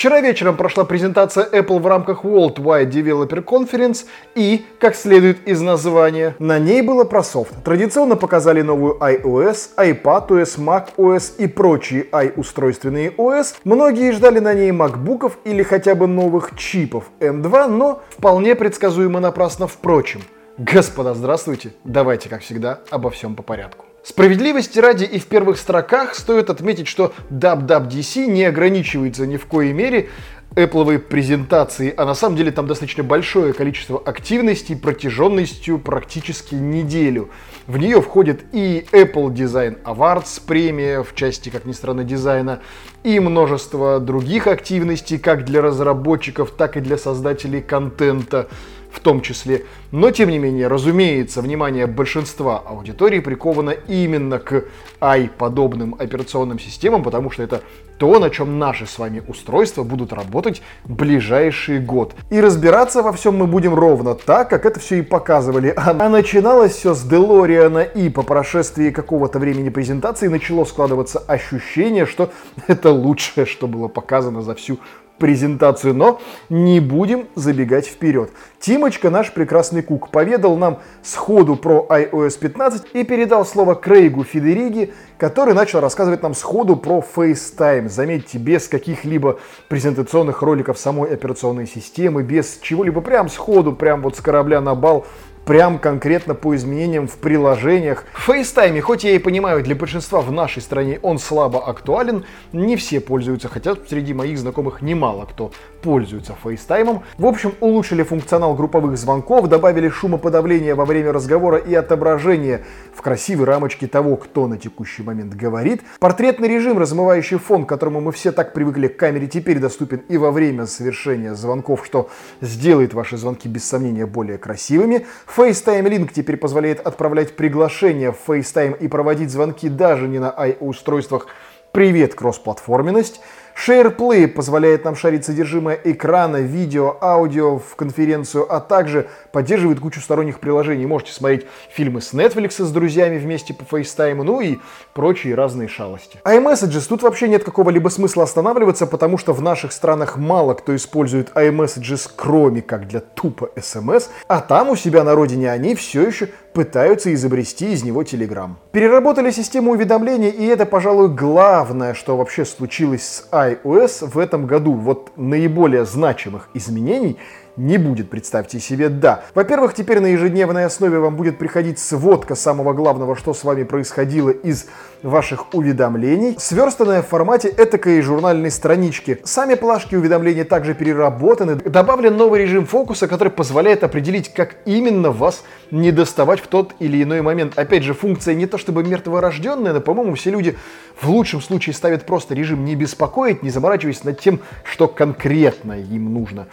Вчера вечером прошла презентация Apple в рамках World Wide Developer Conference и, как следует из названия, на ней было про софт. Традиционно показали новую iOS, iPadOS, macOS и прочие i-устройственные OS. Многие ждали на ней MacBook'ов или хотя бы новых чипов M2, но вполне предсказуемо напрасно. Впрочем, господа, здравствуйте, давайте, как всегда, обо всем по порядку. Справедливости ради и в первых строках стоит отметить, что WWDC не ограничивается ни в коей мере Apple'овой презентации, а на самом деле там достаточно большое количество активностей протяженностью практически неделю. В нее входит и Apple Design Awards, премия в части, как ни странно, дизайна, и множество других активностей, как для разработчиков, так и для создателей контента. В том числе. Но, тем не менее, разумеется, внимание большинства аудитории приковано именно к i-подобным операционным системам, потому что это то, на чем наши с вами устройства будут работать ближайший год. И разбираться во всем мы будем ровно так, как это все и показывали. А начиналось все с DeLorean, и по прошествии какого-то времени презентации начало складываться ощущение, что это лучшее, что было показано за всю презентацию, но не будем забегать вперед. Тимочка, наш прекрасный кук, поведал нам сходу про iOS 15 и передал слово Крейгу Федериги, который начал рассказывать нам сходу про FaceTime. Заметьте, без каких-либо презентационных роликов самой операционной системы, без чего-либо, прям сходу, прям вот с корабля на бал, прям конкретно по изменениям в приложениях. В FaceTime, хоть я и понимаю, для большинства в нашей стране он слабо актуален, не все пользуются, хотя среди моих знакомых немало кто пользуется FaceTime. В общем, улучшили функционал групповых звонков, добавили шумоподавление во время разговора и отображение в красивой рамочке того, кто на текущий момент говорит. Портретный режим, размывающий фон, к которому мы все так привыкли к камере, теперь доступен и во время совершения звонков, что сделает ваши звонки без сомнения более красивыми. FaceTime Link теперь позволяет отправлять приглашения в FaceTime и проводить звонки даже не на i-устройствах. Привет, кроссплатформенность. SharePlay позволяет нам шарить содержимое экрана, видео, аудио в конференцию, а также поддерживает кучу сторонних приложений. Можете смотреть фильмы с Netflix с друзьями вместе по FaceTime, ну и прочие разные шалости. iMessages. Тут вообще нет какого-либо смысла останавливаться, потому что в наших странах мало кто использует iMessages, кроме как для тупо SMS, а там у себя на родине они все еще пытаются изобрести из него Telegram. Переработали систему уведомлений, и это, пожалуй, главное, что вообще случилось с iOS в этом году. Вот наиболее значимых изменений не будет, представьте себе, да. Во-первых, теперь на ежедневной основе вам будет приходить сводка самого главного, что с вами происходило из ваших уведомлений, сверстанная в формате этакой журнальной странички. Сами плашки уведомлений также переработаны. Добавлен новый режим фокуса, который позволяет определить, как именно вас недоставать в тот или иной момент. Опять же, функция не то чтобы мертворожденная, но, по-моему, все люди в лучшем случае ставят просто режим «не беспокоить», не заморачиваясь над тем, что конкретно им нужно.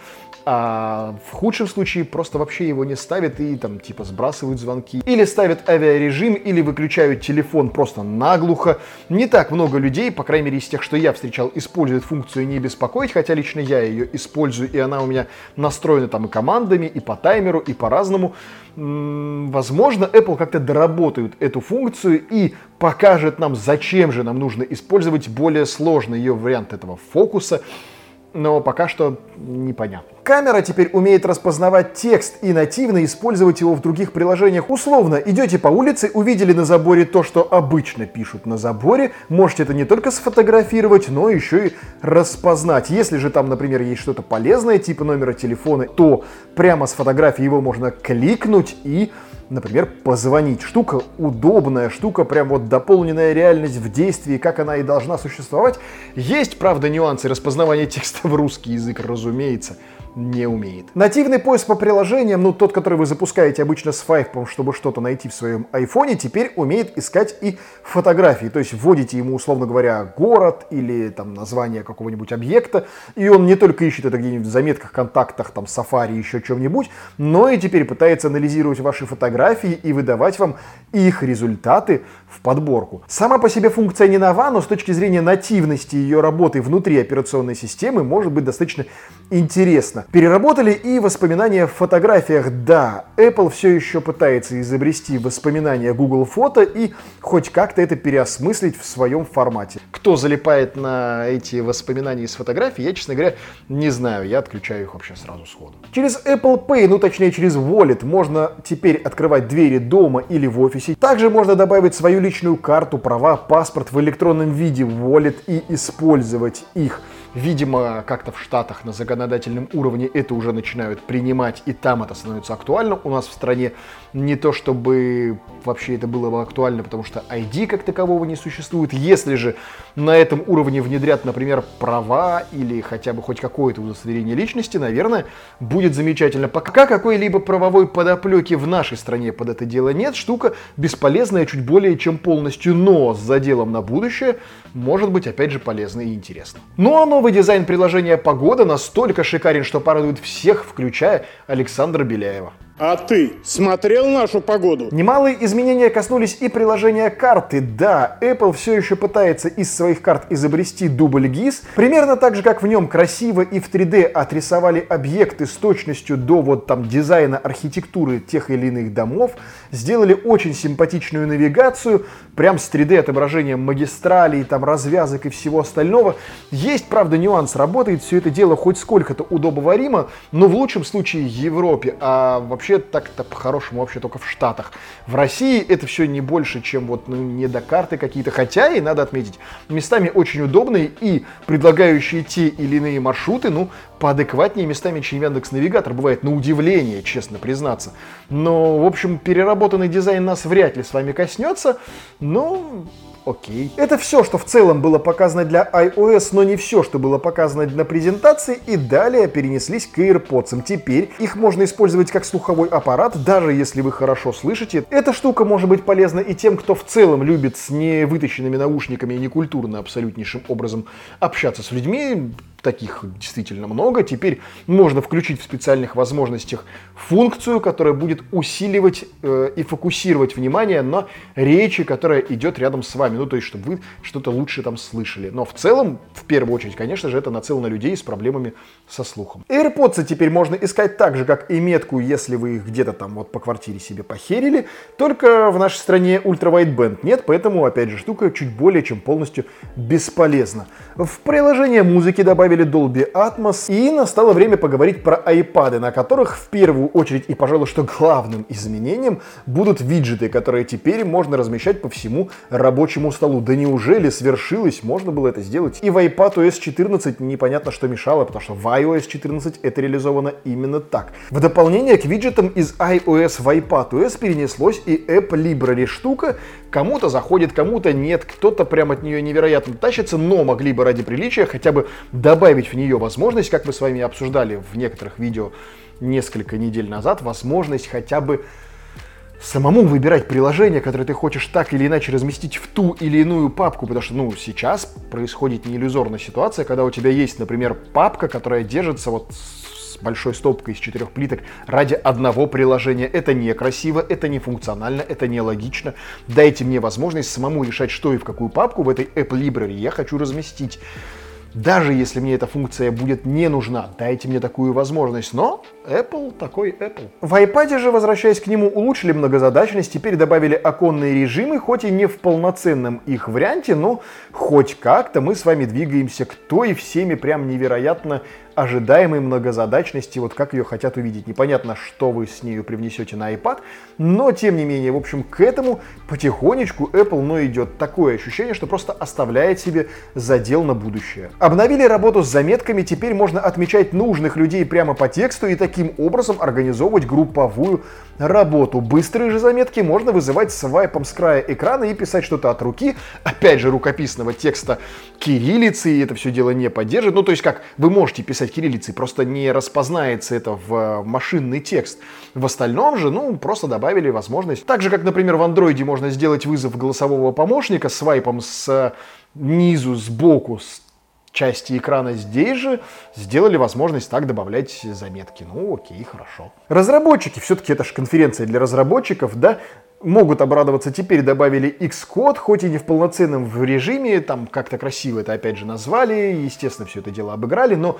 А в худшем случае просто вообще его не ставят и там типа сбрасывают звонки. Или ставят авиарежим, или выключают телефон просто наглухо. Не так много людей, по крайней мере из тех, что я встречал, используют функцию «не беспокоить», хотя лично я ее использую, и она у меня настроена там и командами, и по таймеру, и по-разному. Возможно, Apple как-то доработают эту функцию и покажет нам, зачем же нам нужно использовать более сложный ее вариант этого фокуса. Но пока что непонятно. Камера теперь умеет распознавать текст и нативно использовать его в других приложениях. Условно, идете по улице, увидели на заборе то, что обычно пишут на заборе, можете это не только сфотографировать, но еще и распознать. Если же там, например, есть что-то полезное, типа номера телефона, то прямо с фотографии его можно кликнуть и, например, позвонить. Штука удобная, штука прям вот дополненная реальность в действии, как она и должна существовать. Есть, правда, нюансы распознавания текста в русский язык, разумеется, не умеет. Нативный поиск по приложениям, ну тот, который вы запускаете обычно с Five, чтобы что-то найти в своем айфоне, теперь умеет искать и фотографии. То есть вводите ему, условно говоря, город или там название какого-нибудь объекта, и он не только ищет это где-нибудь в заметках, контактах, там, Safari, еще чем-нибудь, но и теперь пытается анализировать ваши фотографии и выдавать вам их результаты в подборку. Сама по себе функция не нова, но с точки зрения нативности ее работы внутри операционной системы может быть достаточно интересно. Переработали и воспоминания в фотографиях. Да, Apple все еще пытается изобрести воспоминания Google Фото и хоть как-то это переосмыслить в своем формате. Кто залипает на эти воспоминания из фотографий, я, честно говоря, не знаю. Я отключаю их вообще сразу сходу. Через Apple Pay, ну точнее через Wallet, можно теперь открывать двери дома или в офисе. Также можно добавить свою личную карту, права, паспорт в электронном виде в Wallet и использовать их. Видимо, как-то в Штатах на законодательном уровне это уже начинают принимать, и там это становится актуально. У нас в стране не то чтобы вообще это было бы актуально, потому что ID как такового не существует. Если же на этом уровне внедрят, например, права или хотя бы хоть какое-то удостоверение личности, наверное, будет замечательно. Пока какой-либо правовой подоплеки в нашей стране под это дело нет. Штука бесполезная чуть более чем полностью, но с заделом на будущее может быть, опять же, полезно и интересно. Ну а новый дизайн приложения «Погода» настолько шикарен, что порадует всех, включая Александра Беляева. А ты смотрел нашу погоду? Немалые изменения коснулись и приложения карты. Да, Apple все еще пытается из своих карт изобрести дубль ГИС. Примерно так же, как в нем красиво и в 3D отрисовали объекты с точностью до дизайна архитектуры тех или иных домов. Сделали очень симпатичную навигацию, прям с 3D отображением магистралей, развязок и всего остального. Есть, правда, нюанс. Работает все это дело хоть сколько-то удобоваримо, но в лучшем случае в Европе, а вообще так-то по-хорошему вообще только в Штатах. В России это все не больше, чем не до карты какие-то, хотя и надо отметить, местами очень удобные и предлагающие те или иные маршруты, поадекватнее местами, чем Яндекс.Навигатор. Бывает на удивление, честно признаться. Но, в общем, переработанный дизайн нас вряд ли с вами коснется, но... Окей. Это все, что в целом было показано для iOS, но не все, что было показано на презентации, и далее перенеслись к AirPods. Теперь их можно использовать как слуховой аппарат, даже если вы хорошо слышите. Эта штука может быть полезна и тем, кто в целом любит с невытащенными наушниками и некультурно абсолютнейшим образом общаться с людьми. Таких действительно много. Теперь можно включить в специальных возможностях функцию, которая будет усиливать и фокусировать внимание на речи, которая идет рядом с вами. То есть, чтобы вы что-то лучше там слышали. Но в целом, в первую очередь, конечно же, это нацелено на людей с проблемами со слухом. AirPods теперь можно искать так же, как и метку, если вы их где-то там по квартире себе похерили. Только в нашей стране Ultra Wideband нет, поэтому, опять же, штука чуть более чем полностью бесполезна. В приложение музыки добавили Dolby Atmos, и настало время поговорить про iPad, на которых в первую очередь и, пожалуй, что главным изменением будут виджеты, которые теперь можно размещать по всему рабочему столу. Да неужели свершилось? Можно было это сделать. И в iPadOS 14 непонятно, что мешало, потому что в iOS 14 это реализовано именно так. В дополнение к виджетам из iOS в iPadOS перенеслось и App Library штука. Кому-то заходит, кому-то нет, кто-то прям от нее невероятно тащится, но могли бы ради приличия хотя бы добавить в нее возможность, как мы с вами обсуждали в некоторых видео несколько недель назад, возможность хотя бы самому выбирать приложение, которое ты хочешь так или иначе разместить в ту или иную папку, потому что, сейчас происходит не иллюзорная ситуация, когда у тебя есть, например, папка, которая держится большой стопкой из 4 плиток ради одного приложения. Это некрасиво, это не функционально, это нелогично. Дайте мне возможность самому решать, что и в какую папку в этой App Library я хочу разместить. Даже если мне эта функция будет не нужна, дайте мне такую возможность, но Apple такой Apple. В iPad же, возвращаясь к нему, улучшили многозадачность, теперь добавили оконные режимы, хоть и не в полноценном их варианте, но хоть как-то мы с вами двигаемся к той всеми прям невероятно ожидаемой многозадачности, как ее хотят увидеть. Непонятно, что вы с нею привнесете на iPad, но тем не менее, в общем, к этому потихонечку Apple, идет такое ощущение, что просто оставляет себе задел на будущее. Обновили работу с заметками, теперь можно отмечать нужных людей прямо по тексту и таким образом организовывать групповую работу. Быстрые же заметки можно вызывать свайпом с края экрана и писать что-то от руки, опять же, рукописного текста кириллицей, это все дело не поддержит. То есть как вы можете писать кириллицей, просто не распознается это в машинный текст. В остальном же, просто добавили возможность. Так же, как, например, в Android можно сделать вызов голосового помощника свайпом снизу, сбоку, с части экрана, здесь же сделали возможность так добавлять заметки. Окей, хорошо. Разработчики, все-таки это же конференция для разработчиков, да, могут обрадоваться, теперь добавили Xcode, хоть и не в полноценном режиме, там как-то красиво это опять же назвали, естественно, все это дело обыграли, но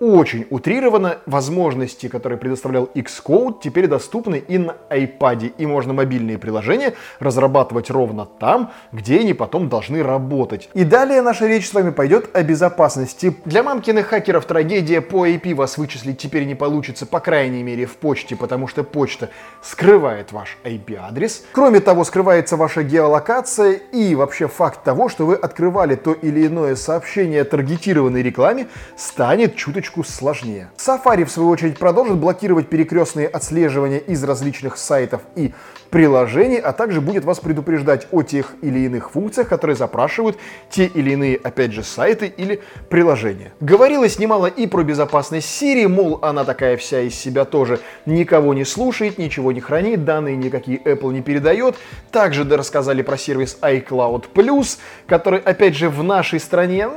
очень утрированно, возможности, которые предоставлял Xcode, теперь доступны и на iPad, и можно мобильные приложения разрабатывать ровно там, где они потом должны работать. И далее наша речь с вами пойдет о безопасности. Для мамкиных хакеров трагедия: по IP вас вычислить теперь не получится, по крайней мере в почте, потому что почта скрывает ваш IP-адрес. Кроме того, скрывается ваша геолокация и вообще факт того, что вы открывали то или иное сообщение о таргетированной рекламе, станет чуточку сложнее. Safari, в свою очередь, продолжит блокировать перекрестные отслеживания из различных сайтов и приложений, а также будет вас предупреждать о тех или иных функциях, которые запрашивают те или иные, опять же, сайты или приложения. Говорилось немало и про безопасность Siri, мол, она такая вся из себя тоже, никого не слушает, ничего не хранит, данные никакие Apple не передает. Также рассказали про сервис iCloud+, который, опять же, в нашей стране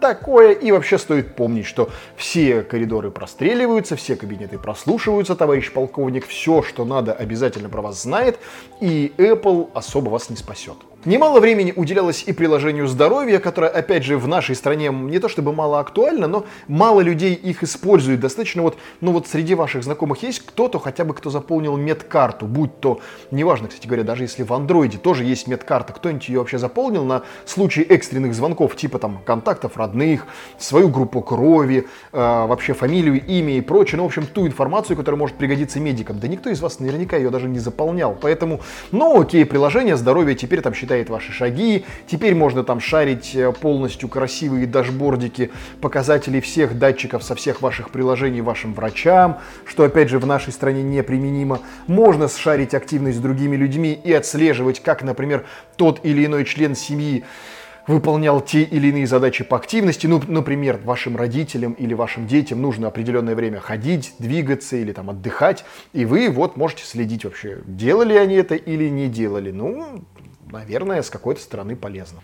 такое, и вообще стоит помнить, что все коридоры простреливаются, все кабинеты прослушиваются, товарищ полковник все, что надо, обязательно про вас знает, и Apple особо вас не спасет. Немало времени уделялось и приложению здоровья, которое, опять же, в нашей стране не то чтобы мало актуально, но мало людей их использует. Достаточно вот среди ваших знакомых есть кто-то, хотя бы кто заполнил медкарту, будь то, неважно, кстати говоря, даже если в андроиде тоже есть медкарта, кто-нибудь ее вообще заполнил на случай экстренных звонков, типа там контактов, родных, свою группу крови, вообще фамилию, имя и прочее, ну, в общем, ту информацию, которая может пригодиться медикам. Да никто из вас наверняка ее даже не заполнял, поэтому, ну, окей, приложение здоровья теперь там считается, ваши шаги, теперь можно там шарить полностью красивые дашбордики показателей всех датчиков со всех ваших приложений вашим врачам, что опять же в нашей стране неприменимо. Можно шарить активность с другими людьми и отслеживать, как, например, тот или иной член семьи выполнял те или иные задачи по активности. Ну, например, вашим родителям или вашим детям нужно определенное время ходить, двигаться или там отдыхать, и вы вот можете следить вообще, делали они это или не делали. Ну, наверное, с какой-то стороны полезно.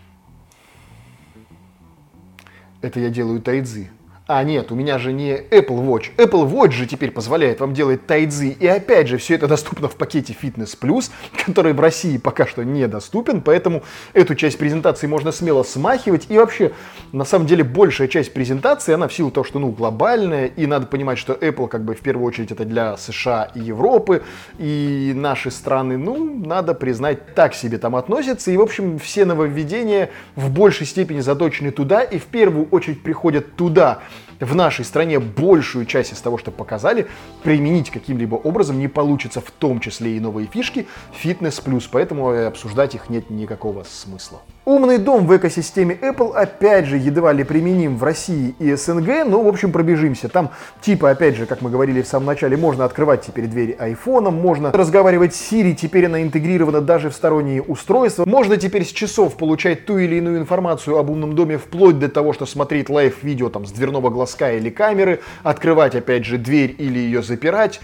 Это я делаю тайцзи. А нет, у меня же не Apple Watch. Apple Watch же теперь позволяет вам делать тайцзи. И опять же, все это доступно в пакете Fitness Plus, который в России пока что недоступен, поэтому эту часть презентации можно смело смахивать. И вообще, на самом деле, большая часть презентации, она в силу того, что, ну, глобальная, и надо понимать, что Apple, как бы, в первую очередь, это для США и Европы, и наши страны, ну, надо признать, так себе там относятся. И, в общем, все нововведения в большей степени заточены туда, и в первую очередь приходят туда. В нашей стране большую часть из того, что показали, применить каким-либо образом не получится, в том числе и новые фишки Fitness Plus, поэтому обсуждать их нет никакого смысла. Умный дом в экосистеме Apple, опять же, едва ли применим в России и СНГ, но, в общем, пробежимся. Там, типа, опять же, как мы говорили в самом начале, можно открывать теперь двери айфоном, можно разговаривать с Siri, теперь она интегрирована даже в сторонние устройства, можно теперь с часов получать ту или иную информацию об умном доме, вплоть до того, что смотреть лайв-видео там с дверного глазка или камеры, открывать, опять же, дверь или ее запирать.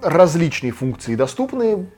Различные функции доступны.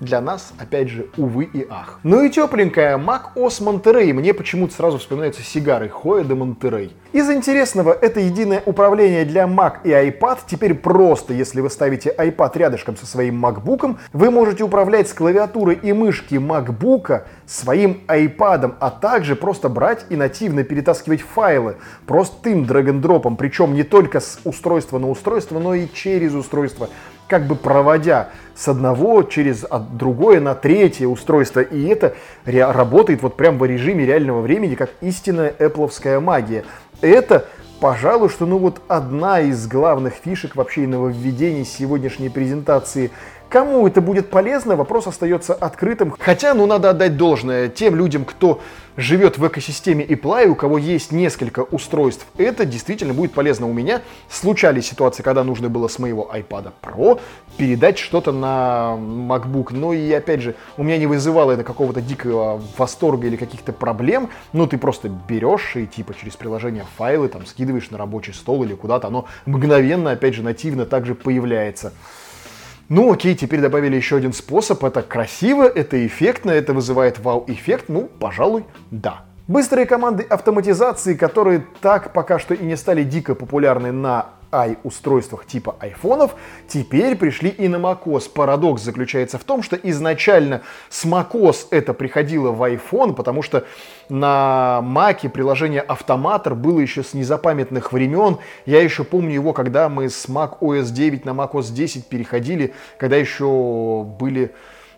Для нас, опять же, увы и ах. Ну и тепленькая macOS Monterey. Мне почему-то сразу вспоминаются сигары Хоя де Монтерей. Из интересного, это единое управление для Mac и iPad. Теперь просто, если вы ставите iPad рядышком со своим MacBook, вы можете управлять с клавиатуры и мышки MacBook своим iPad, а также просто брать и нативно перетаскивать файлы простым драг-н-дропом. Причем не только с устройства на устройство, но и через устройство, как бы проводя с одного через другое на третье устройство. И это работает вот прям в режиме реального времени, как истинная эпловская магия. Это, пожалуй, что, ну вот одна из главных фишек вообще и нововведений сегодняшней презентации. Кому это будет полезно, вопрос остается открытым. Хотя, ну, надо отдать должное тем людям, кто живет в экосистеме Apple, и у кого есть несколько устройств, это действительно будет полезно. У меня случались ситуации, когда нужно было с моего iPad Pro передать что-то на MacBook. Ну и опять же, у меня не вызывало это какого-то дикого восторга или каких-то проблем. Ну, ты просто берешь и типа через приложение файлы там скидываешь на рабочий стол или куда-то, оно мгновенно, опять же, нативно также появляется. Ну окей, теперь добавили еще один способ, это красиво, это эффектно, это вызывает вау-эффект, ну, пожалуй, да. Быстрые команды автоматизации, которые так пока что и не стали дико популярны на i-устройствах типа айфонов, теперь пришли и на macOS. Парадокс заключается в том, что изначально с macOS это приходило в iPhone, потому что на Mac'е приложение Automator было еще с незапамятных времен. Я еще помню его, когда мы с macOS 9 на macOS 10 переходили, когда еще были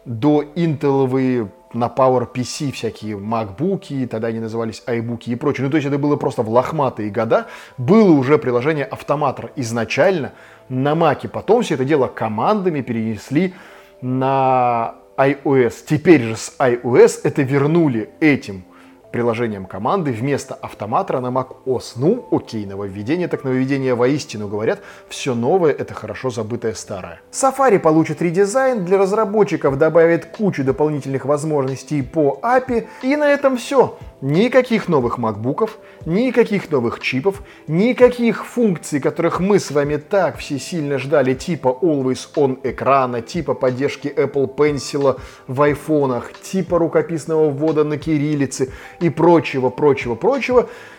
до интеловые на PowerPC всякие MacBook, тогда они назывались iBook и прочее. Ну, то есть это было просто в лохматые года. Было уже приложение Automator изначально на Mac'е. Потом все это дело командами перенесли на iOS. Теперь же с iOS это вернули этим приложением команды вместо Automator на macOS. Ну, окей, нововведение так нововведение воистину, говорят, все новое — это хорошо забытое старое. Safari получит редизайн, для разработчиков добавят кучу дополнительных возможностей по API, и на этом все. Никаких новых макбуков, никаких новых чипов, никаких функций, которых мы с вами так все сильно ждали, типа Always On экрана, типа поддержки Apple Pencil в айфонах, типа рукописного ввода на кириллице и прочего.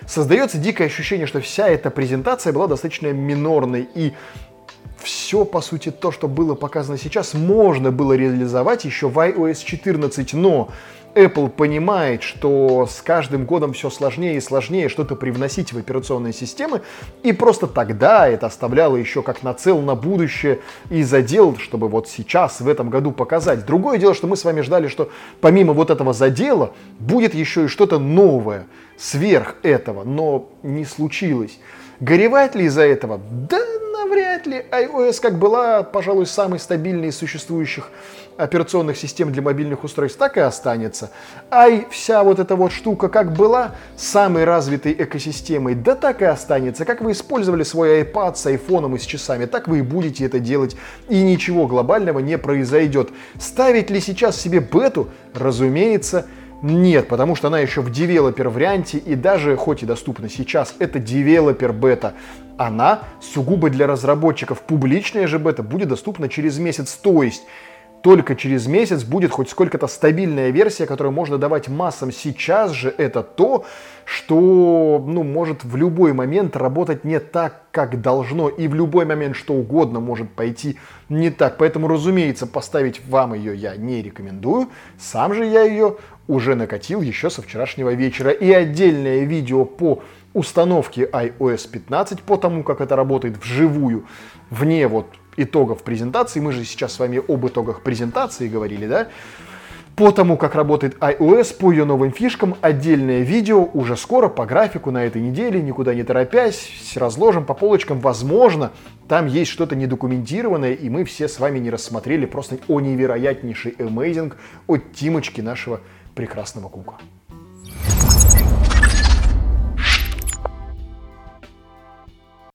Создается дикое ощущение, что вся эта презентация была достаточно минорной, и все, по сути, то, что было показано сейчас, можно было реализовать еще в iOS 14, но Apple понимает, что с каждым годом все сложнее и сложнее что-то привносить в операционные системы, и просто тогда это оставляло еще как нацел на будущее и задел, чтобы вот сейчас, в этом году показать. Другое дело, что мы с вами ждали, что помимо вот этого задела будет еще и что-то новое сверх этого, но не случилось. Горевать ли из-за этого? Да навряд ли. iOS как была, пожалуй, самой стабильной из существующих операционных систем для мобильных устройств, так и останется. Вся вот эта вот штука как была самой развитой экосистемой, да так и останется. Как вы использовали свой iPad с айфоном и с часами, так вы и будете это делать, и ничего глобального не произойдет. Ставить ли сейчас себе бету? Разумеется, нет, потому что она еще в девелопер-варианте, и даже, хоть и доступна сейчас, это девелопер-бета. Она сугубо для разработчиков. Публичная же бета будет доступна через месяц, то есть только через месяц будет хоть сколько-то стабильная версия, которую можно давать массам. Сейчас же это то, что, может в любой момент работать не так, как должно, и в любой момент что угодно может пойти не так. Поэтому, разумеется, поставить вам ее я не рекомендую. Сам же я ее уже накатил еще со вчерашнего вечера. И отдельное видео по установке iOS 15, по тому, как это работает вживую, вне вот итогов презентации, мы же сейчас с вами об итогах презентации говорили, да? По тому, как работает iOS, по ее новым фишкам, отдельное видео уже скоро, по графику на этой неделе, никуда не торопясь, разложим по полочкам. Возможно, там есть что-то недокументированное, и мы все с вами не рассмотрели. Просто невероятнейший amazing от Тимочки, нашего прекрасного кука.